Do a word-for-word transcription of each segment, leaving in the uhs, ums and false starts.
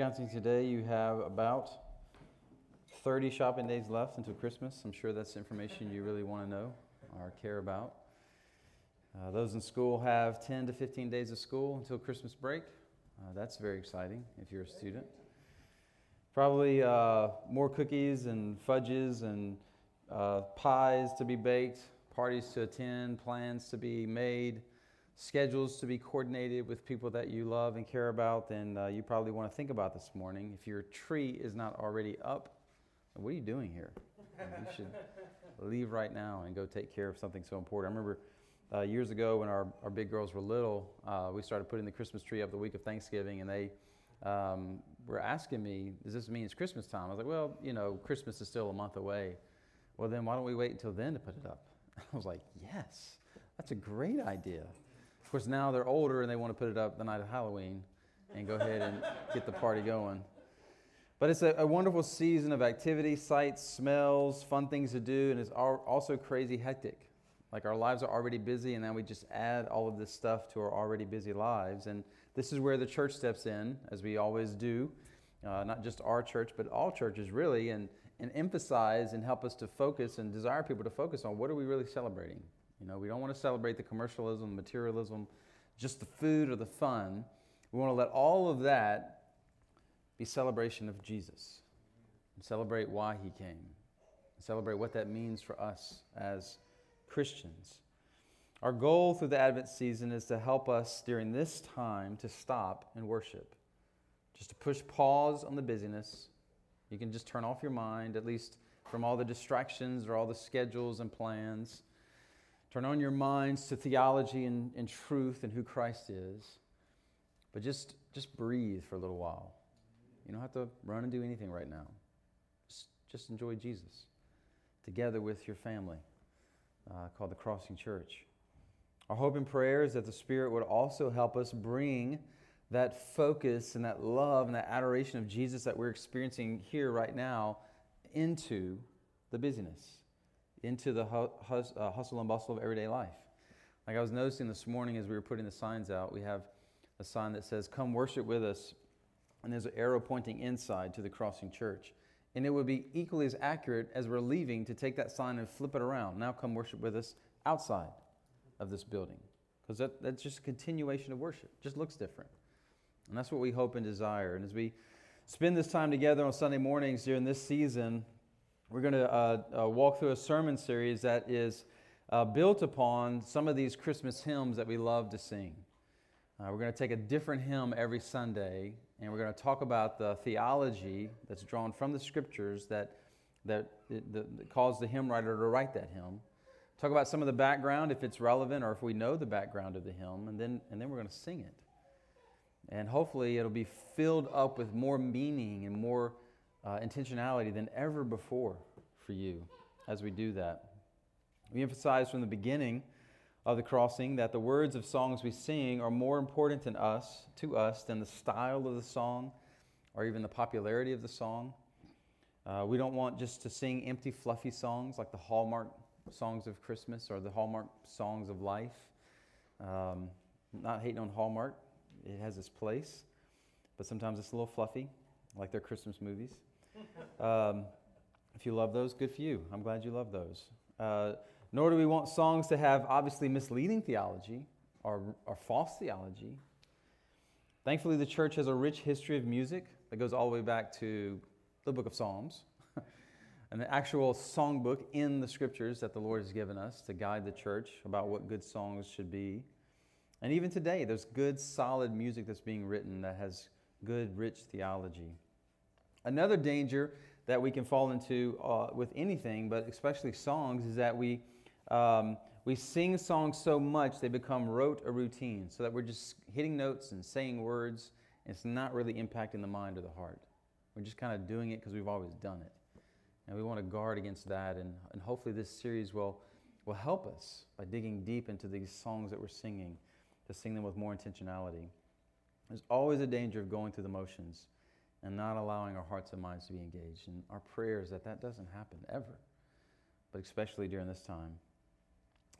Counting today, you have about thirty shopping days left until Christmas. I'm sure that's information you really want to know or care about. Uh, those in school have ten to fifteen days of school until Christmas break. Uh, that's very exciting if you're a student. Probably uh, more cookies and fudges and uh, pies to be baked, parties to attend, plans to be made, schedules to be coordinated with people that you love and care about, and uh, you probably want to think about this morning. If your tree is not already up, what are you doing here? You should leave right now and go take care of something so important. I remember uh, years ago when our, our big girls were little, uh, we started putting the Christmas tree up the week of Thanksgiving, and they um, were asking me, does this mean it's Christmas time? I was like, well, you know, Christmas is still a month away. Well, then why don't we wait until then to put it up? I was like, yes, that's a great idea. Of course, now they're older and they want to put it up the night of Halloween and go ahead and get the party going. But it's a, a wonderful season of activity, sights, smells, fun things to do, and it's all, also crazy hectic. Like our lives are already busy, and now we just add all of this stuff to our already busy lives. And this is where the church steps in, as we always do, uh, not just our church, but all churches really, and, and emphasize and help us to focus and desire people to focus on what are we really celebrating. You know, we don't want to celebrate the commercialism, materialism, just the food or the fun. We want to let all of that be celebration of Jesus. And celebrate why he came. And celebrate what that means for us as Christians. Our goal through the Advent season is to help us during this time to stop and worship. Just to push pause on the busyness. You can just turn off your mind, at least from all the distractions or all the schedules and plans. Turn on your minds to theology and, and truth and who Christ is. But just, just breathe for a little while. You don't have to run and do anything right now. Just, just enjoy Jesus together with your family uh, called the Crossing Church. Our hope and prayer is that the Spirit would also help us bring that focus and that love and that adoration of Jesus that we're experiencing here right now into the busyness, into the hustle and bustle of everyday life. Like I was noticing this morning as we were putting the signs out, we have a sign that says, come worship with us, and there's an arrow pointing inside to the Crossing Church. And it would be equally as accurate as we're leaving to take that sign and flip it around. Now come worship with us outside of this building. Because that, that's just a continuation of worship. It just looks different. And that's what we hope and desire. And as we spend this time together on Sunday mornings during this season, we're going to uh, uh, walk through a sermon series that is uh, built upon some of these Christmas hymns that we love to sing. Uh, we're going to take a different hymn every Sunday, and we're going to talk about the theology that's drawn from the Scriptures that that, it, that, that caused the hymn writer to write that hymn. Talk about some of the background, if it's relevant, or if we know the background of the hymn, and then and then we're going to sing it. And hopefully it'll be filled up with more meaning and more Uh, intentionality than ever before for you as we do that. We emphasize from the beginning of the Crossing that the words of songs we sing are more important in us, to us than the style of the song or even the popularity of the song. Uh, we don't want just to sing empty, fluffy songs like the Hallmark songs of Christmas or the Hallmark songs of life. Um, not hating on Hallmark. It has its place. But sometimes it's a little fluffy, like their Christmas movies. Um, if you love those, good for you. I'm glad you love those. Uh, nor do we want songs to have obviously misleading theology or, or false theology. Thankfully, the church has a rich history of music that goes all the way back to the book of Psalms, an actual songbook in the Scriptures that the Lord has given us to guide the church about what good songs should be. And even today, there's good, solid music that's being written that has good, rich theology. Another danger that we can fall into uh, with anything, but especially songs, is that we um, we sing songs so much they become rote or routine, so that we're just hitting notes and saying words, and it's not really impacting the mind or the heart. We're just kind of doing it because we've always done it. And we want to guard against that, and, and hopefully this series will, will help us by digging deep into these songs that we're singing, to sing them with more intentionality. There's always a danger of going through the motions and not allowing our hearts and minds to be engaged. And our prayer is that that doesn't happen ever, but especially during this time.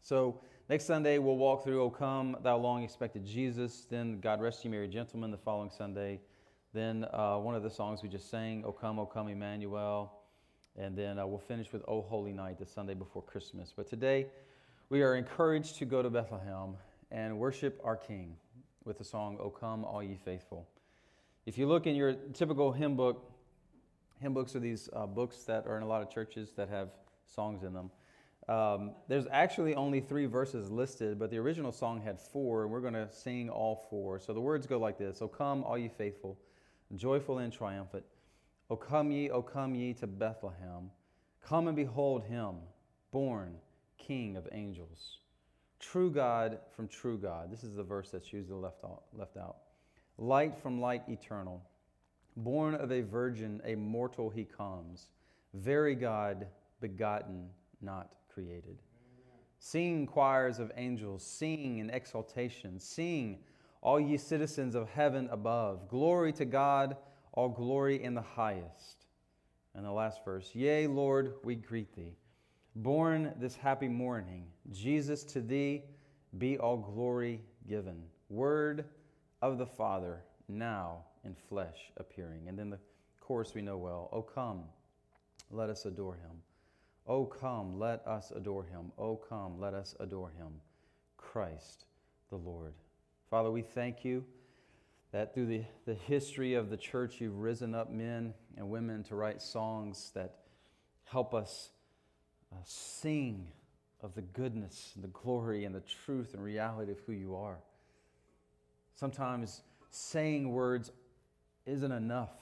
So next Sunday, we'll walk through O Come, Thou Long Expected Jesus, then God Rest You Merry Gentlemen the following Sunday, Then uh, one of the songs we just sang, O Come, O Come, Emmanuel. And then uh, we'll finish with O Holy Night, the Sunday before Christmas. But today, we are encouraged to go to Bethlehem and worship our King with the song, O Come, All Ye Faithful. If you look in your typical hymn book, hymn books are these uh, books that are in a lot of churches that have songs in them. Um, there's actually only three verses listed, but the original song had four, and we're going to sing all four. So the words go like this, O come, all ye faithful, joyful and triumphant. O come ye, O come ye to Bethlehem. Come and behold him, born King of angels. True God from true God. This is the verse that's usually left out. Left out. Light from light eternal. Born of a virgin, a mortal he comes. Very God, begotten, not created. Amen. Sing, choirs of angels, sing in exaltation. Sing, all ye citizens of heaven above. Glory to God, all glory in the highest. And the last verse, yea, Lord, we greet thee. Born this happy morning, Jesus, to thee be all glory given. Word of the Father, now in flesh appearing. And then the chorus we know well, O come, let us adore him. O come, let us adore him. O come, let us adore him. Christ the Lord. Father, we thank you that through the, the history of the church, you've risen up men and women to write songs that help us Uh, sing of the goodness and the glory and the truth and reality of who you are. Sometimes saying words isn't enough.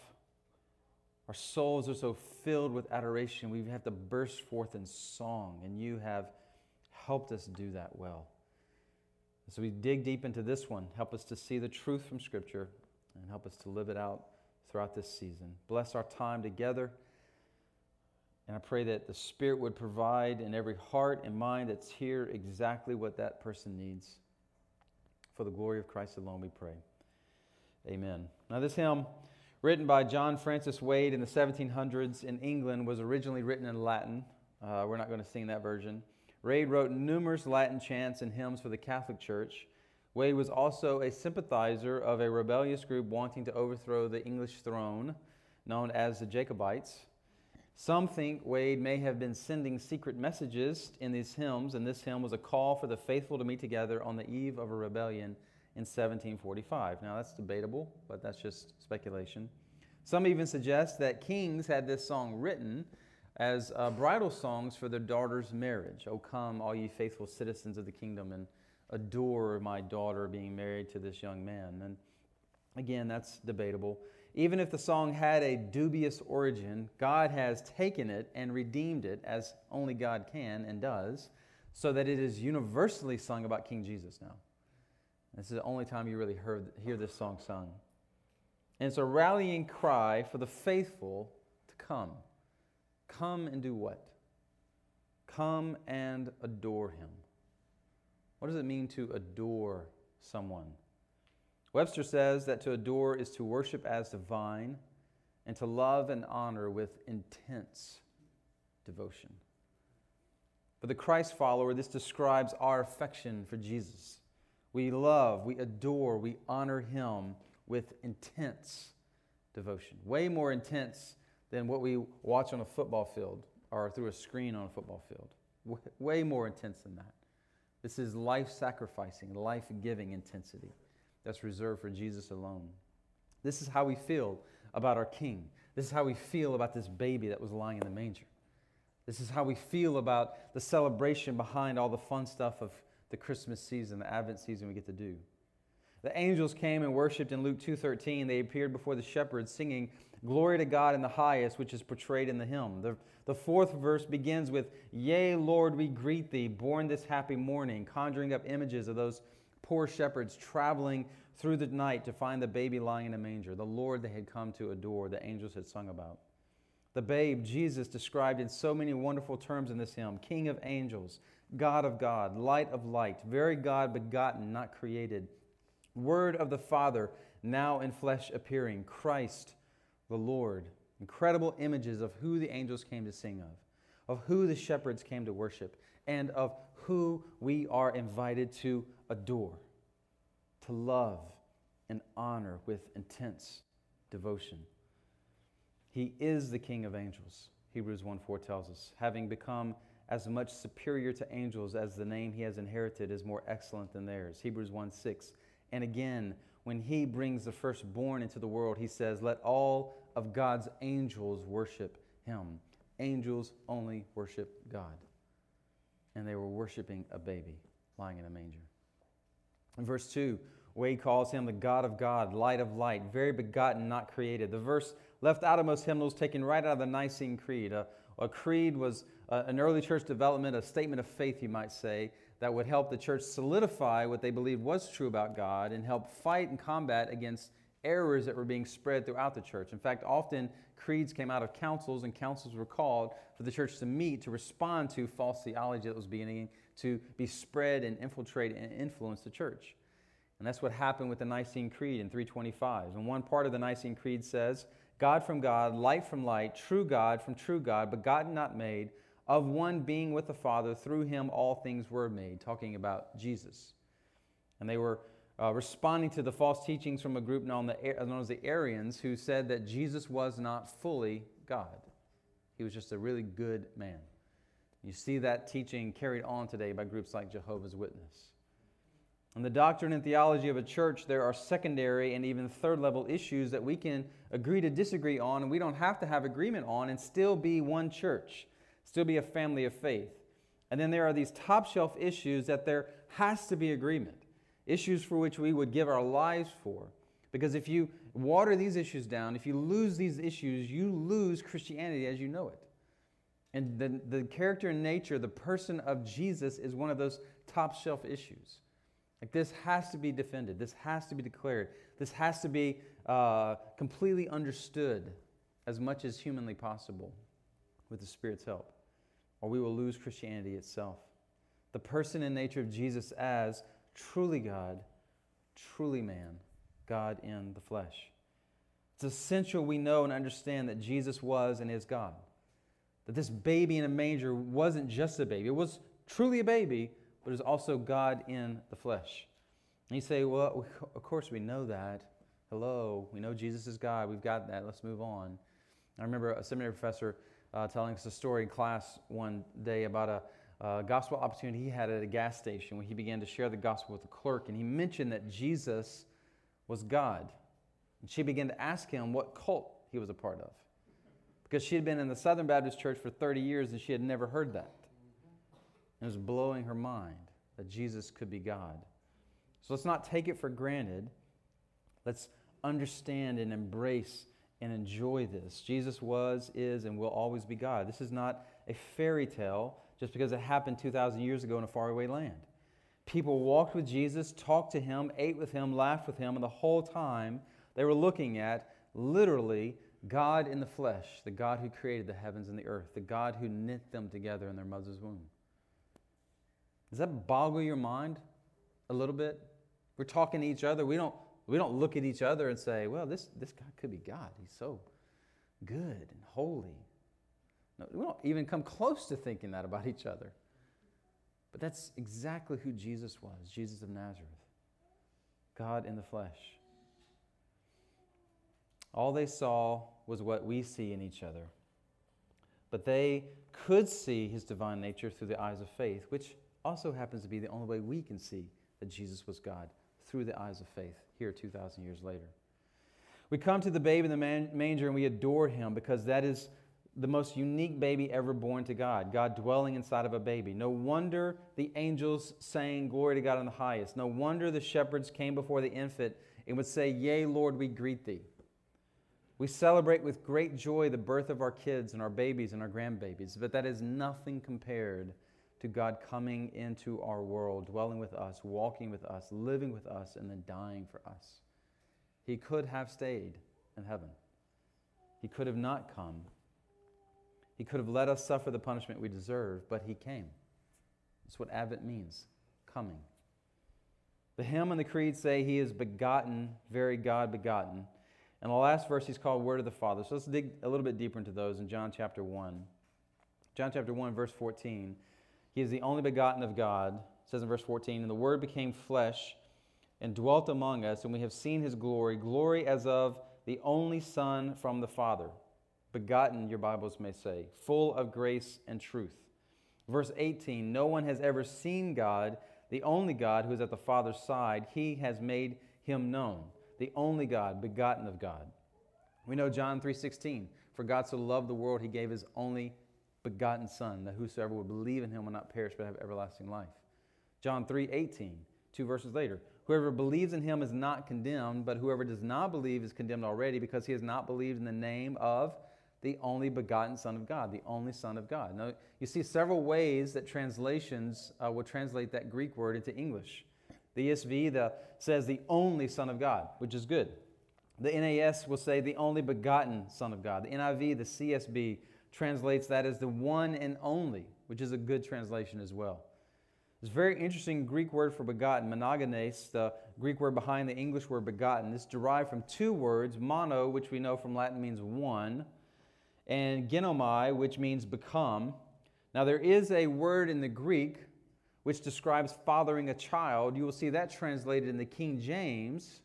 Our souls are so filled with adoration, we have to burst forth in song, and you have helped us do that well. And so we dig deep into this one. Help us to see the truth from Scripture and help us to live it out throughout this season. Bless our time together. And I pray that the Spirit would provide in every heart and mind that's here exactly what that person needs. For the glory of Christ alone we pray. Amen. Now this hymn, written by John Francis Wade in the seventeen hundreds in England, was originally written in Latin. Uh, we're not going to sing that version. Wade wrote numerous Latin chants and hymns for the Catholic Church. Wade was also a sympathizer of a rebellious group wanting to overthrow the English throne, known as the Jacobites. Some think Wade may have been sending secret messages in these hymns, and this hymn was a call for the faithful to meet together on the eve of a rebellion in seventeen forty-five. Now, that's debatable, but that's just speculation. Some even suggest that kings had this song written as uh, bridal songs for their daughter's marriage. O come, all ye faithful citizens of the kingdom, and adore my daughter being married to this young man. And again, that's debatable. Even if the song had a dubious origin, God has taken it and redeemed it, as only God can and does, so that it is universally sung about King Jesus now. This is the only time you really heard, hear this song sung. And it's a rallying cry for the faithful to come. Come and do what? Come and adore him. What does it mean to adore someone? Webster says that to adore is to worship as divine and to love and honor with intense devotion. For the Christ follower, this describes our affection for Jesus. We love, we adore, we honor him with intense devotion. Way more intense than what we watch on a football field or through a screen on a football field. Way more intense than that. This is life-sacrificing, life-giving intensity. That's reserved for Jesus alone. This is how we feel about our King. This is how we feel about this baby that was lying in the manger. This is how we feel about the celebration behind all the fun stuff of the Christmas season, the Advent season we get to do. The angels came and worshipped in Luke two thirteen. They appeared before the shepherds singing, Glory to God in the highest, which is portrayed in the hymn. The, the fourth verse begins with, Yea, Lord, we greet thee, born this happy morning, conjuring up images of those poor shepherds traveling through the night to find the baby lying in a manger, the Lord they had come to adore, the angels had sung about. The babe, Jesus, described in so many wonderful terms in this hymn, King of angels, God of God, light of light, very God begotten, not created, Word of the Father, now in flesh appearing, Christ the Lord. Incredible images of who the angels came to sing of, of who the shepherds came to worship, and of who we are invited to adore, to love and honor with intense devotion. He is the King of angels, Hebrews one four tells us, having become as much superior to angels as the name he has inherited is more excellent than theirs, Hebrews one six. And again, when he brings the firstborn into the world, he says, let all of God's angels worship him. Angels only worship God. And they were worshiping a baby lying in a manger. In verse two, Wade calls him the God of God, light of light, very begotten, not created. The verse left out of most hymnals, taken right out of the Nicene Creed. A, a creed was a, an early church development, a statement of faith, you might say, that would help the church solidify what they believed was true about God and help fight and combat against errors that were being spread throughout the church. In fact, often creeds came out of councils, and councils were called for the church to meet to respond to false theology that was beginning to be spread and infiltrate and influence the church. And that's what happened with the Nicene Creed in three twenty-five. And one part of the Nicene Creed says, God from God, light from light, true God from true God, begotten not made, of one being with the Father, through him all things were made, talking about Jesus. And they were uh, responding to the false teachings from a group known, the, known as the Arians, who said that Jesus was not fully God. He was just a really good man. You see that teaching carried on today by groups like Jehovah's Witness. In the doctrine and theology of a church, there are secondary and even third-level issues that we can agree to disagree on, and we don't have to have agreement on, and still be one church, still be a family of faith. And then there are these top-shelf issues that there has to be agreement, issues for which we would give our lives for. Because if you water these issues down, if you lose these issues, you lose Christianity as you know it. And the, the character and nature, the person of Jesus is one of those top-shelf issues. Like, this has to be defended. This has to be declared. This has to be uh, completely understood as much as humanly possible with the Spirit's help, or we will lose Christianity itself. The person and nature of Jesus as truly God, truly man, God in the flesh. It's essential we know and understand that Jesus was and is God, that this baby in a manger wasn't just a baby. It was truly a baby, but is also God in the flesh. And you say, well, of course we know that. Hello, we know Jesus is God. We've got that. Let's move on. I remember a seminary professor uh, telling us a story in class one day about a uh, gospel opportunity he had at a gas station when he began to share the gospel with the clerk, and he mentioned that Jesus was God. And she began to ask him what cult he was a part of, because she had been in the Southern Baptist Church for thirty years, and she had never heard that. It was blowing her mind that Jesus could be God. So let's not take it for granted. Let's understand and embrace and enjoy this. Jesus was, is, and will always be God. This is not a fairy tale just because it happened two thousand years ago in a faraway land. People walked with Jesus, talked to him, ate with him, laughed with him, and the whole time they were looking at literally God in the flesh, the God who created the heavens and the earth, the God who knit them together in their mother's womb. Does that boggle your mind a little bit? We're talking to each other. We don't, we don't look at each other and say, well, this, this guy could be God. He's so good and holy. No, we don't even come close to thinking that about each other. But that's exactly who Jesus was, Jesus of Nazareth, God in the flesh. All they saw was what we see in each other. But they could see his divine nature through the eyes of faith, which also happens to be the only way we can see that Jesus was God, through the eyes of faith, here two thousand years later. We come to the babe in the man- manger and we adore him because that is the most unique baby ever born to God, God dwelling inside of a baby. No wonder the angels sang, glory to God in the highest. No wonder the shepherds came before the infant and would say, yea, Lord, we greet thee. We celebrate with great joy the birth of our kids and our babies and our grandbabies, but that is nothing compared to God coming into our world, dwelling with us, walking with us, living with us, and then dying for us. He could have stayed in heaven. He could have not come. He could have let us suffer the punishment we deserve, but he came. That's what Advent means, coming. The hymn and the creed say he is begotten, very God begotten. And the last verse he's called Word of the Father. So let's dig a little bit deeper into those in John chapter one. John chapter one, verse fourteen. He is the only begotten of God. It says in verse fourteen, and the Word became flesh and dwelt among us, and we have seen his glory, glory as of the only Son from the Father, begotten, your Bibles may say, full of grace and truth. Verse eighteen, no one has ever seen God, the only God who is at the Father's side. He has made him known, the only God, begotten of God. We know John three sixteen, for God so loved the world, he gave his only begotten Son, that whosoever would believe in him will not perish but have everlasting life. John three eighteen, two verses later, whoever believes in him is not condemned, but whoever does not believe is condemned already because he has not believed in the name of the only begotten Son of God, the only Son of God. Now, you see several ways that translations uh, will translate that Greek word into English. The E S V the, says the only Son of God, which is good. The N A S will say the only begotten Son of God. The N I V, the C S B, translates that as the one and only, which is a good translation as well. This very interesting Greek word for begotten, monogenes, the Greek word behind the English word begotten, is derived from two words, mono, which we know from Latin means one, and genomai, which means become. Now, there is a word in the Greek which describes fathering a child. You will see that translated in the King James.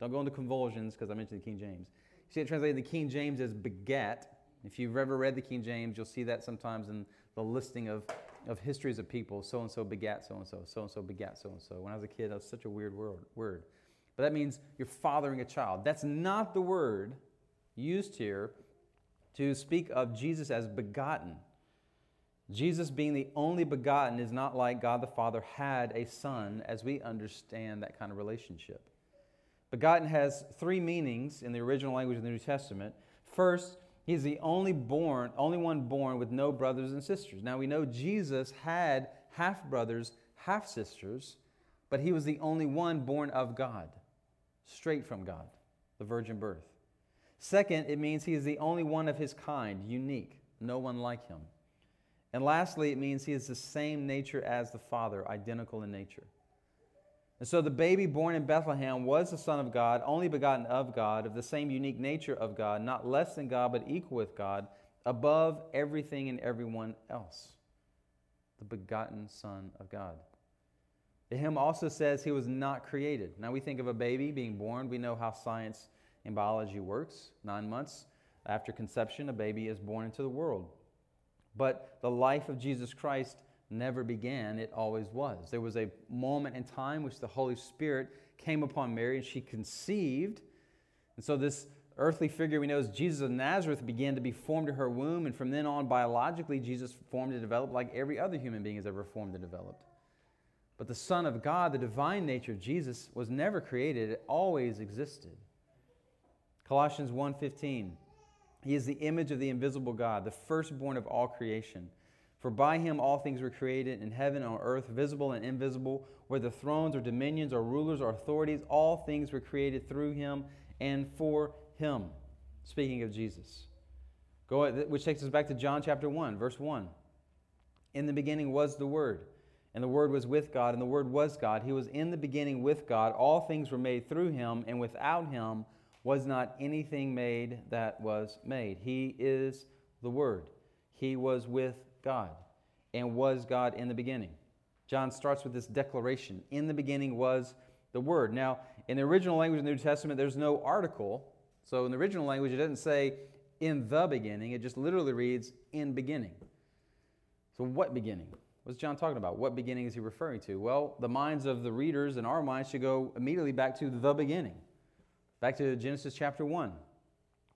Don't go into convulsions because I mentioned the King James. You see it translated in the King James as begat. If you've ever read the King James, you'll see that sometimes in the listing of, of histories of people. So-and-so begat so-and-so, so-and-so begat so-and-so. When I was a kid, that was such a weird word. But that means you're fathering a child. That's not the word used here to speak of Jesus as begotten. Jesus being the only begotten is not like God the Father had a son, as we understand that kind of relationship. Begotten has three meanings in the original language of the New Testament. First, he's the only born, only one born with no brothers and sisters. Now, we know Jesus had half-brothers, half-sisters, but he was the only one born of God, straight from God, the virgin birth. Second, it means he is the only one of his kind, unique, no one like him. And lastly, it means he is the same nature as the Father, identical in nature. And so the baby born in Bethlehem was the Son of God, only begotten of God, of the same unique nature of God, not less than God, but equal with God, above everything and everyone else. The begotten Son of God. The hymn also says he was not created. Now we think of a baby being born. We know how science in biology works. Nine months after conception, a baby is born into the world. But the life of Jesus Christ never began. It always was. There was a moment in time which the Holy Spirit came upon Mary and she conceived. And so this earthly figure we know as Jesus of Nazareth began to be formed in her womb. And from then on, biologically, Jesus formed and developed like every other human being has ever formed and developed. But the Son of God, the divine nature of Jesus, was never created. It always existed. Colossians one fifteen, he is the image of the invisible God, the firstborn of all creation. For by him all things were created in heaven and on earth, visible and invisible, whether thrones or dominions or rulers or authorities, all things were created through him and for him. Speaking of Jesus. Go ahead, which takes us back to John chapter one, verse one. In the beginning was the Word, and the Word was with God, and the Word was God. He was in the beginning with God. All things were made through him, and without him was not anything made that was made. He is the Word. He was with God and was God in the beginning. John starts with this declaration. In the beginning was the Word. Now, in the original language of the New Testament, there's no article. So in the original language, it doesn't say in the beginning. It just literally reads in beginning. So what beginning? What's John talking about? What beginning is he referring to? Well, the minds of the readers and our minds should go immediately back to the beginning. Back to Genesis chapter one,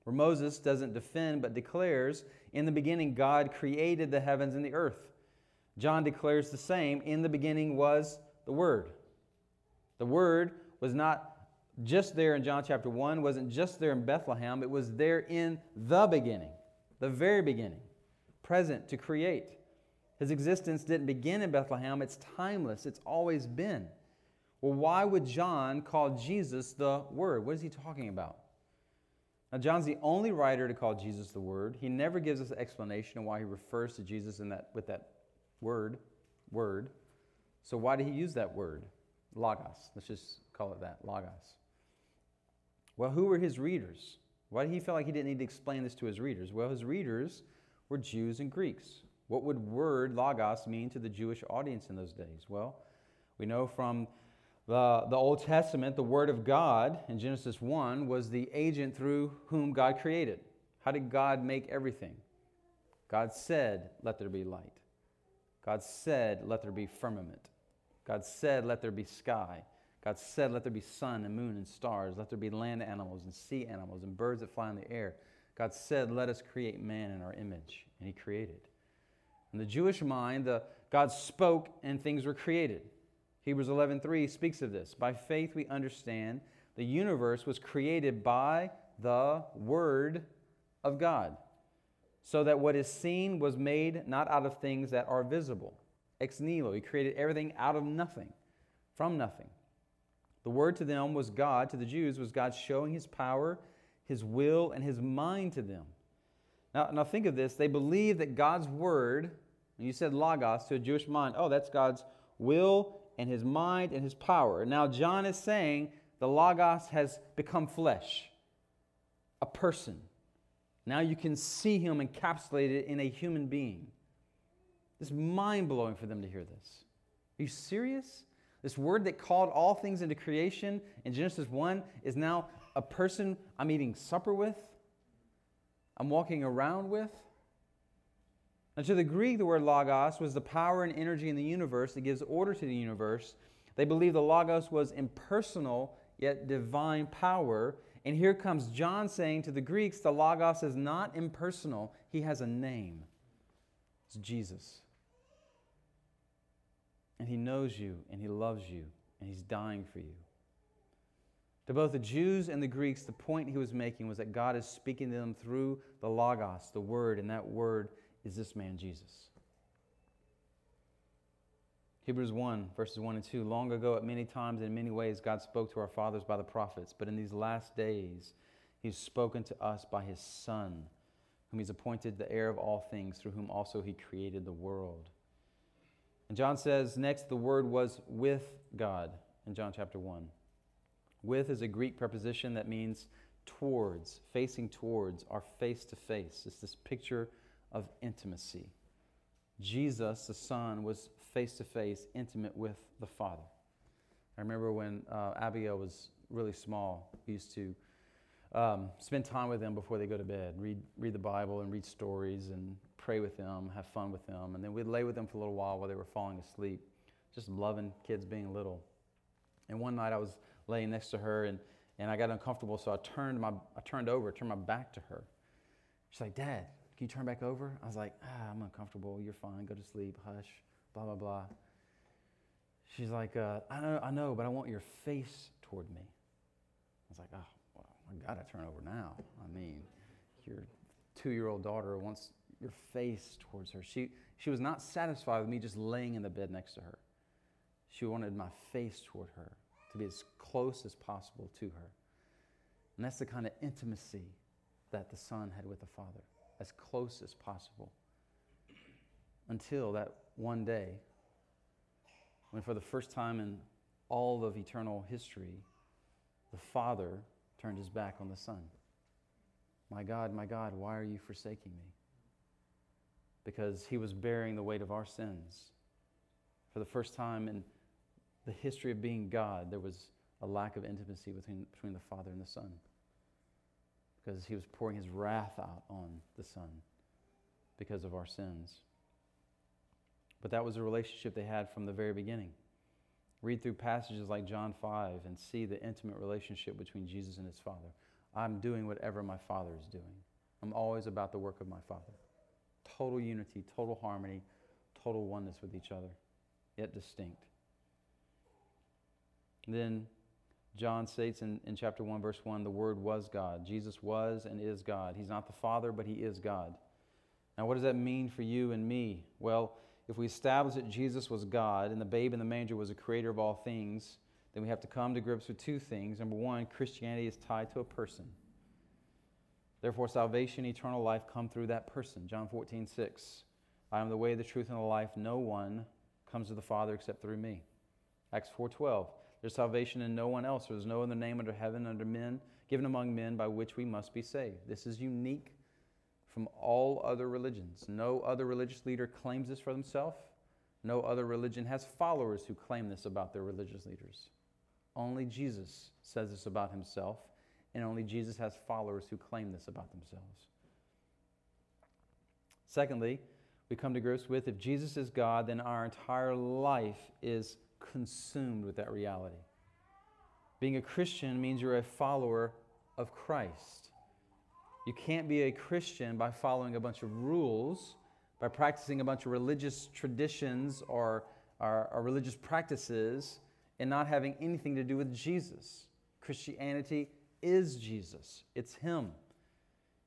where Moses doesn't defend but declares, in the beginning God created the heavens and the earth. John declares the same, in the beginning was the Word. The Word was not just there in John chapter one, wasn't just there in Bethlehem, it was there in the beginning, the very beginning, present to create. His existence didn't begin in Bethlehem, it's timeless, it's always been. Well, why would John call Jesus the Word? What is he talking about? Now, John's the only writer to call Jesus the Word. He never gives us an explanation of why he refers to Jesus in that, with that word, word. So why did he use that word? Logos. Let's just call it that, logos. Well, who were his readers? Why did he feel like he didn't need to explain this to his readers? Well, his readers were Jews and Greeks. What would word logos mean to the Jewish audience in those days? Well, we know from The, the Old Testament, the Word of God in Genesis one, was the agent through whom God created. How did God make everything? God said, let there be light. God said, let there be firmament. God said, let there be sky. God said, let there be sun and moon and stars. Let there be land animals and sea animals and birds that fly in the air. God said, let us create man in our image. And he created. In the Jewish mind, the, God spoke and things were created. Hebrews eleven three speaks of this. By faith we understand the universe was created by the Word of God, so that what is seen was made not out of things that are visible. Ex nihilo, he created everything out of nothing, from nothing. The Word to them was God, to the Jews was God showing his power, his will, and his mind to them. Now, now think of this. They believed that God's Word, and you said logos to a Jewish mind, oh, that's God's will and his mind and his power. Now John is saying the logos has become flesh, a person. Now you can see him encapsulated in a human being. It's mind-blowing for them to hear this. Are you serious? This word that called all things into creation in Genesis one is now a person I'm eating supper with, I'm walking around with. Now, to the Greek, the word logos was the power and energy in the universe that gives order to the universe. They believed the logos was impersonal yet divine power. And here comes John saying to the Greeks, the logos is not impersonal. He has a name. It's Jesus. And he knows you, and he loves you, and he's dying for you. To both the Jews and the Greeks, the point he was making was that God is speaking to them through the logos, the word, and that word is this man, Jesus. Hebrews one, verses one and two, long ago at many times and in many ways God spoke to our fathers by the prophets, but in these last days he's spoken to us by his Son, whom he's appointed the heir of all things, through whom also he created the world. And John says, next, the Word was with God in John chapter one. With is a Greek preposition that means towards, facing towards, or face to face. It's this picture of intimacy. Jesus, the Son, was face to face, intimate with the Father. I remember when uh, Abigail was really small, we used to Um, spend time with them before they go to bed, read read the Bible and read stories and pray with them, have fun with them. And then we'd lay with them for a little while while they were falling asleep, just loving kids being little. And one night I was laying next to her and, and I got uncomfortable, so I turned my I turned over, turned my back to her. She's like, Dad, can you turn back over? I was like, ah, I'm uncomfortable, you're fine, go to sleep, hush, blah, blah, blah. She's like, uh, I know, I know, but I want your face toward me. I was like, oh. I gotta turn over now. I mean, your two-year-old daughter wants your face towards her. She she was not satisfied with me just laying in the bed next to her. She wanted my face toward her, to be as close as possible to her. And that's the kind of intimacy that the Son had with the Father, as close as possible. Until that one day, when for the first time in all of eternal history, the Father turned his back on the Son. My God, my God, why are you forsaking me? Because he was bearing the weight of our sins. For the first time in the history of being God, there was a lack of intimacy between, between the Father and the Son. Because he was pouring his wrath out on the Son because of our sins. But that was a relationship they had from the very beginning. Read through passages like John five and see the intimate relationship between Jesus and his Father. I'm doing whatever my Father is doing. I'm always about the work of my Father. Total unity, total harmony, total oneness with each other, yet distinct. And then John states in, in chapter one, verse one, the Word was God. Jesus was and is God. He's not the Father, but he is God. Now, what does that mean for you and me? Well, if we establish that Jesus was God and the babe in the manger was the creator of all things, then we have to come to grips with two things. Number one, Christianity is tied to a person. Therefore, salvation, eternal life come through that person. John fourteen six, I am the way, the truth, and the life. No one comes to the Father except through me. Acts four twelve, there's salvation in no one else. There is no other name under heaven, under men, given among men, by which we must be saved. This is unique from all other religions. No other religious leader claims this for themselves. No other religion has followers who claim this about their religious leaders. Only Jesus says this about himself, and only Jesus has followers who claim this about themselves. Secondly, we come to grips with, if Jesus is God, then our entire life is consumed with that reality. Being a Christian means you're a follower of Christ. You can't be a Christian by following a bunch of rules, by practicing a bunch of religious traditions or, or, or religious practices, and not having anything to do with Jesus. Christianity is Jesus. It's Him.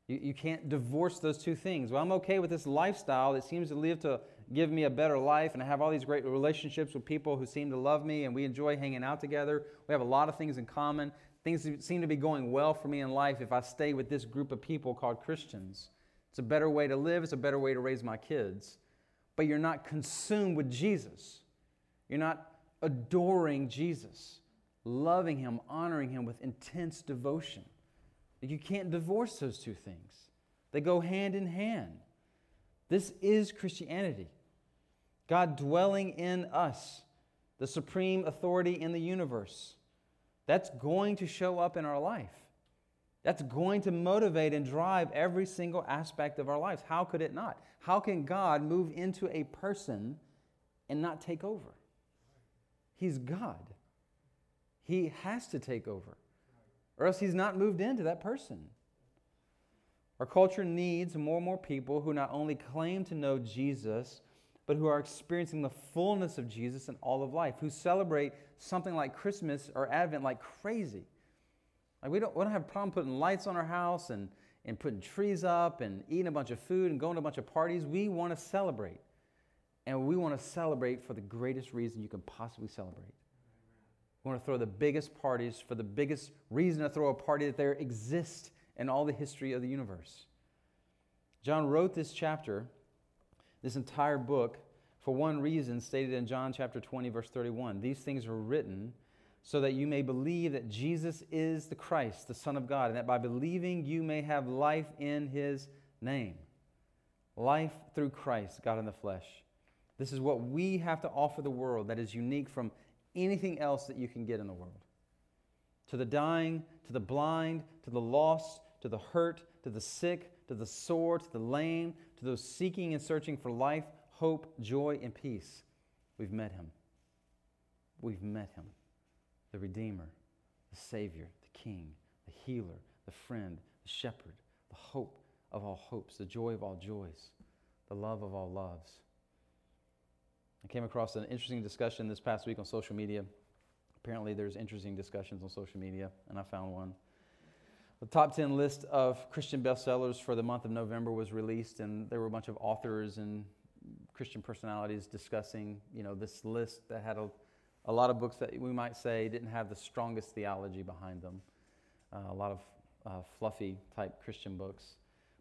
You, you can't divorce those two things. Well, I'm okay with this lifestyle that seems to live to give me a better life, and I have all these great relationships with people who seem to love me, and we enjoy hanging out together. We have a lot of things in common. Things seem to be going well for me in life if I stay with this group of people called Christians. It's a better way to live. It's a better way to raise my kids. But you're not consumed with Jesus. You're not adoring Jesus, loving Him, honoring Him with intense devotion. You can't divorce those two things. They go hand in hand. This is Christianity. God dwelling in us, the supreme authority in the universe. That's going to show up in our life. That's going to motivate and drive every single aspect of our lives. How could it not? How can God move into a person and not take over? He's God. He has to take over, or else He's not moved into that person. Our culture needs more and more people who not only claim to know Jesus, but who are experiencing the fullness of Jesus in all of life, who celebrate something like Christmas or Advent like crazy. Like we don't, we don't have a problem putting lights on our house and, and putting trees up and eating a bunch of food and going to a bunch of parties. We want to celebrate. And we want to celebrate for the greatest reason you can possibly celebrate. We want to throw the biggest parties for the biggest reason to throw a party that there exists in all the history of the universe. John wrote this chapter, this entire book, for one reason stated in John chapter twenty, verse thirty-one. These things were written so that you may believe that Jesus is the Christ, the Son of God, and that by believing you may have life in His name. Life through Christ, God in the flesh. This is what we have to offer the world that is unique from anything else that you can get in the world. To the dying, to the blind, to the lost, to the hurt, to the sick, to the sore, to the lame, to those seeking and searching for life, hope, joy, and peace. We've met Him. We've met Him. The Redeemer, the Savior, the King, the Healer, the Friend, the Shepherd, the hope of all hopes, the joy of all joys, the love of all loves. I came across an interesting discussion this past week on social media. Apparently there's interesting discussions on social media, and I found one. The top ten list of Christian bestsellers for the month of November was released, and there were a bunch of authors and Christian personalities discussing, you know, this list that had a, a lot of books that we might say didn't have the strongest theology behind them. Uh, a lot of uh, fluffy type Christian books,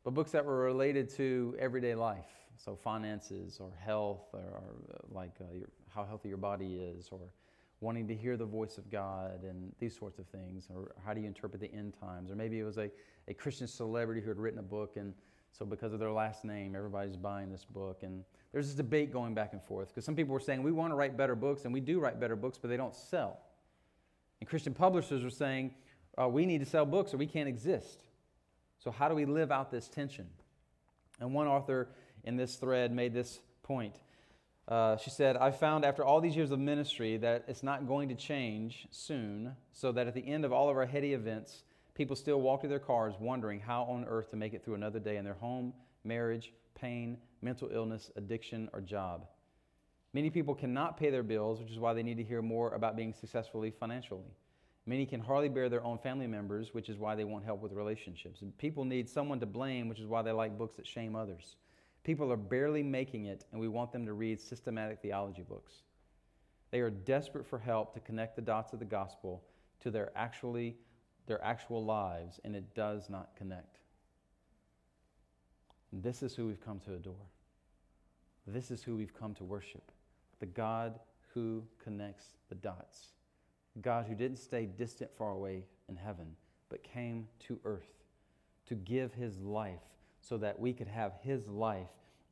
but books that were related to everyday life. So finances or health or, or like uh, your, how healthy your body is, or wanting to hear the voice of God and these sorts of things, or how do you interpret the end times? Or maybe it was a, a Christian celebrity who had written a book, and so because of their last name, everybody's buying this book. And there's this debate going back and forth because some people were saying we want to write better books, and we do write better books, but they don't sell. And Christian publishers were saying uh, we need to sell books or we can't exist. So how do we live out this tension? And one author in this thread made this point. Uh, she said, I found after all these years of ministry that it's not going to change soon, so that at the end of all of our heady events, people still walk to their cars wondering how on earth to make it through another day in their home, marriage, pain, mental illness, addiction, or job. Many people cannot pay their bills, which is why they need to hear more about being successfully financially. Many can hardly bear their own family members, which is why they want help with relationships. And people need someone to blame, which is why they like books that shame others. People are barely making it, and we want them to read systematic theology books. They are desperate for help to connect the dots of the gospel to their actually, their actual lives, and it does not connect. And this is who we've come to adore. This is who we've come to worship, the God who connects the dots. God who didn't stay distant far away in heaven, but came to earth to give His life so that we could have His life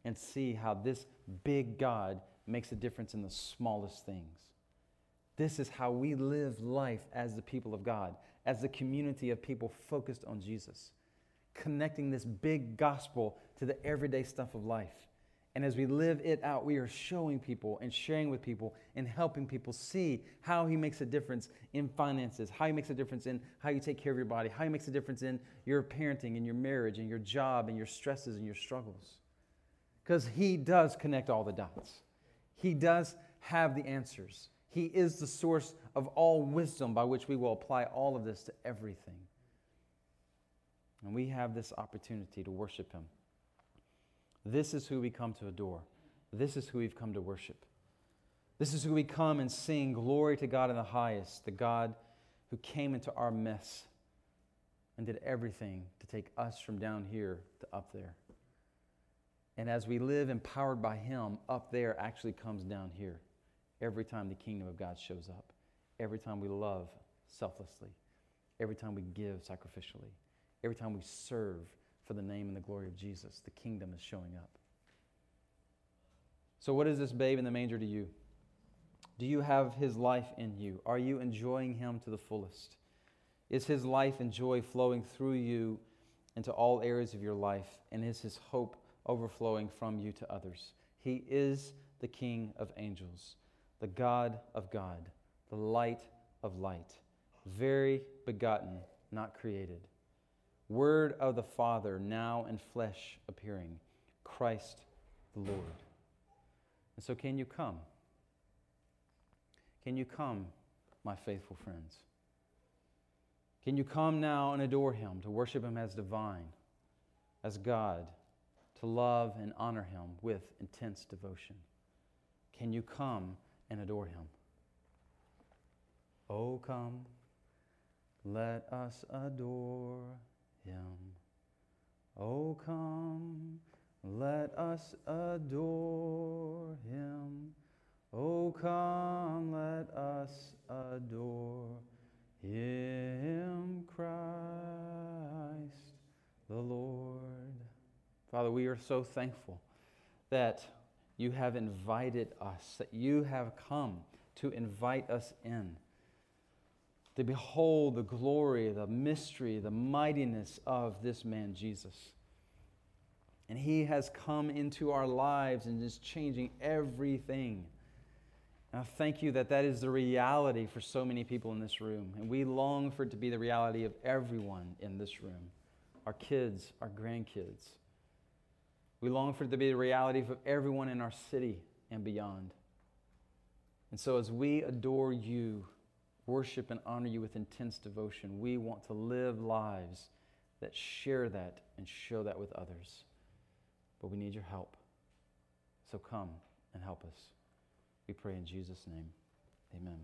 and see how this big God makes a difference in the smallest things. This is how we live life as the people of God, as the community of people focused on Jesus, connecting this big gospel to the everyday stuff of life. And as we live it out, we are showing people and sharing with people and helping people see how he makes a difference in finances, how he makes a difference in how you take care of your body, how he makes a difference in your parenting and your marriage and your job and your stresses and your struggles. Because he does connect all the dots. He does have the answers. He is the source of all wisdom by which we will apply all of this to everything. And we have this opportunity to worship him. This is who we come to adore. This is who we've come to worship. This is who we come and sing glory to God in the highest, the God who came into our mess and did everything to take us from down here to up there. And as we live empowered by him, up there actually comes down here. Every time the kingdom of God shows up, every time we love selflessly, every time we give sacrificially, every time we serve for the name and the glory of Jesus, the kingdom is showing up. So what is this babe in the manger to you? Do you have his life in you? Are you enjoying him to the fullest? Is his life and joy flowing through you into all areas of your life? And is his hope overflowing from you to others? He is the King of angels, the God of God, the light of light, very begotten, not created. Word of the Father, now in flesh appearing, Christ the Lord. And so can you come? Can you come, my faithful friends? Can you come now and adore him, to worship him as divine, as God, to love and honor him with intense devotion? Can you come and adore him? Oh, come, let us adore him. Oh, come, let us adore him. Oh, come, let us adore him, Christ the Lord. Father, we are so thankful that you have invited us, that you have come to invite us in, to behold the glory, the mystery, the mightiness of this man, Jesus. And he has come into our lives and is changing everything. And I thank you that that is the reality for so many people in this room. And we long for it to be the reality of everyone in this room, our kids, our grandkids. We long for it to be the reality for everyone in our city and beyond. And so as we adore you, worship and honor you with intense devotion, we want to live lives that share that and show that with others. But we need your help. So come and help us. We pray in Jesus' name. Amen.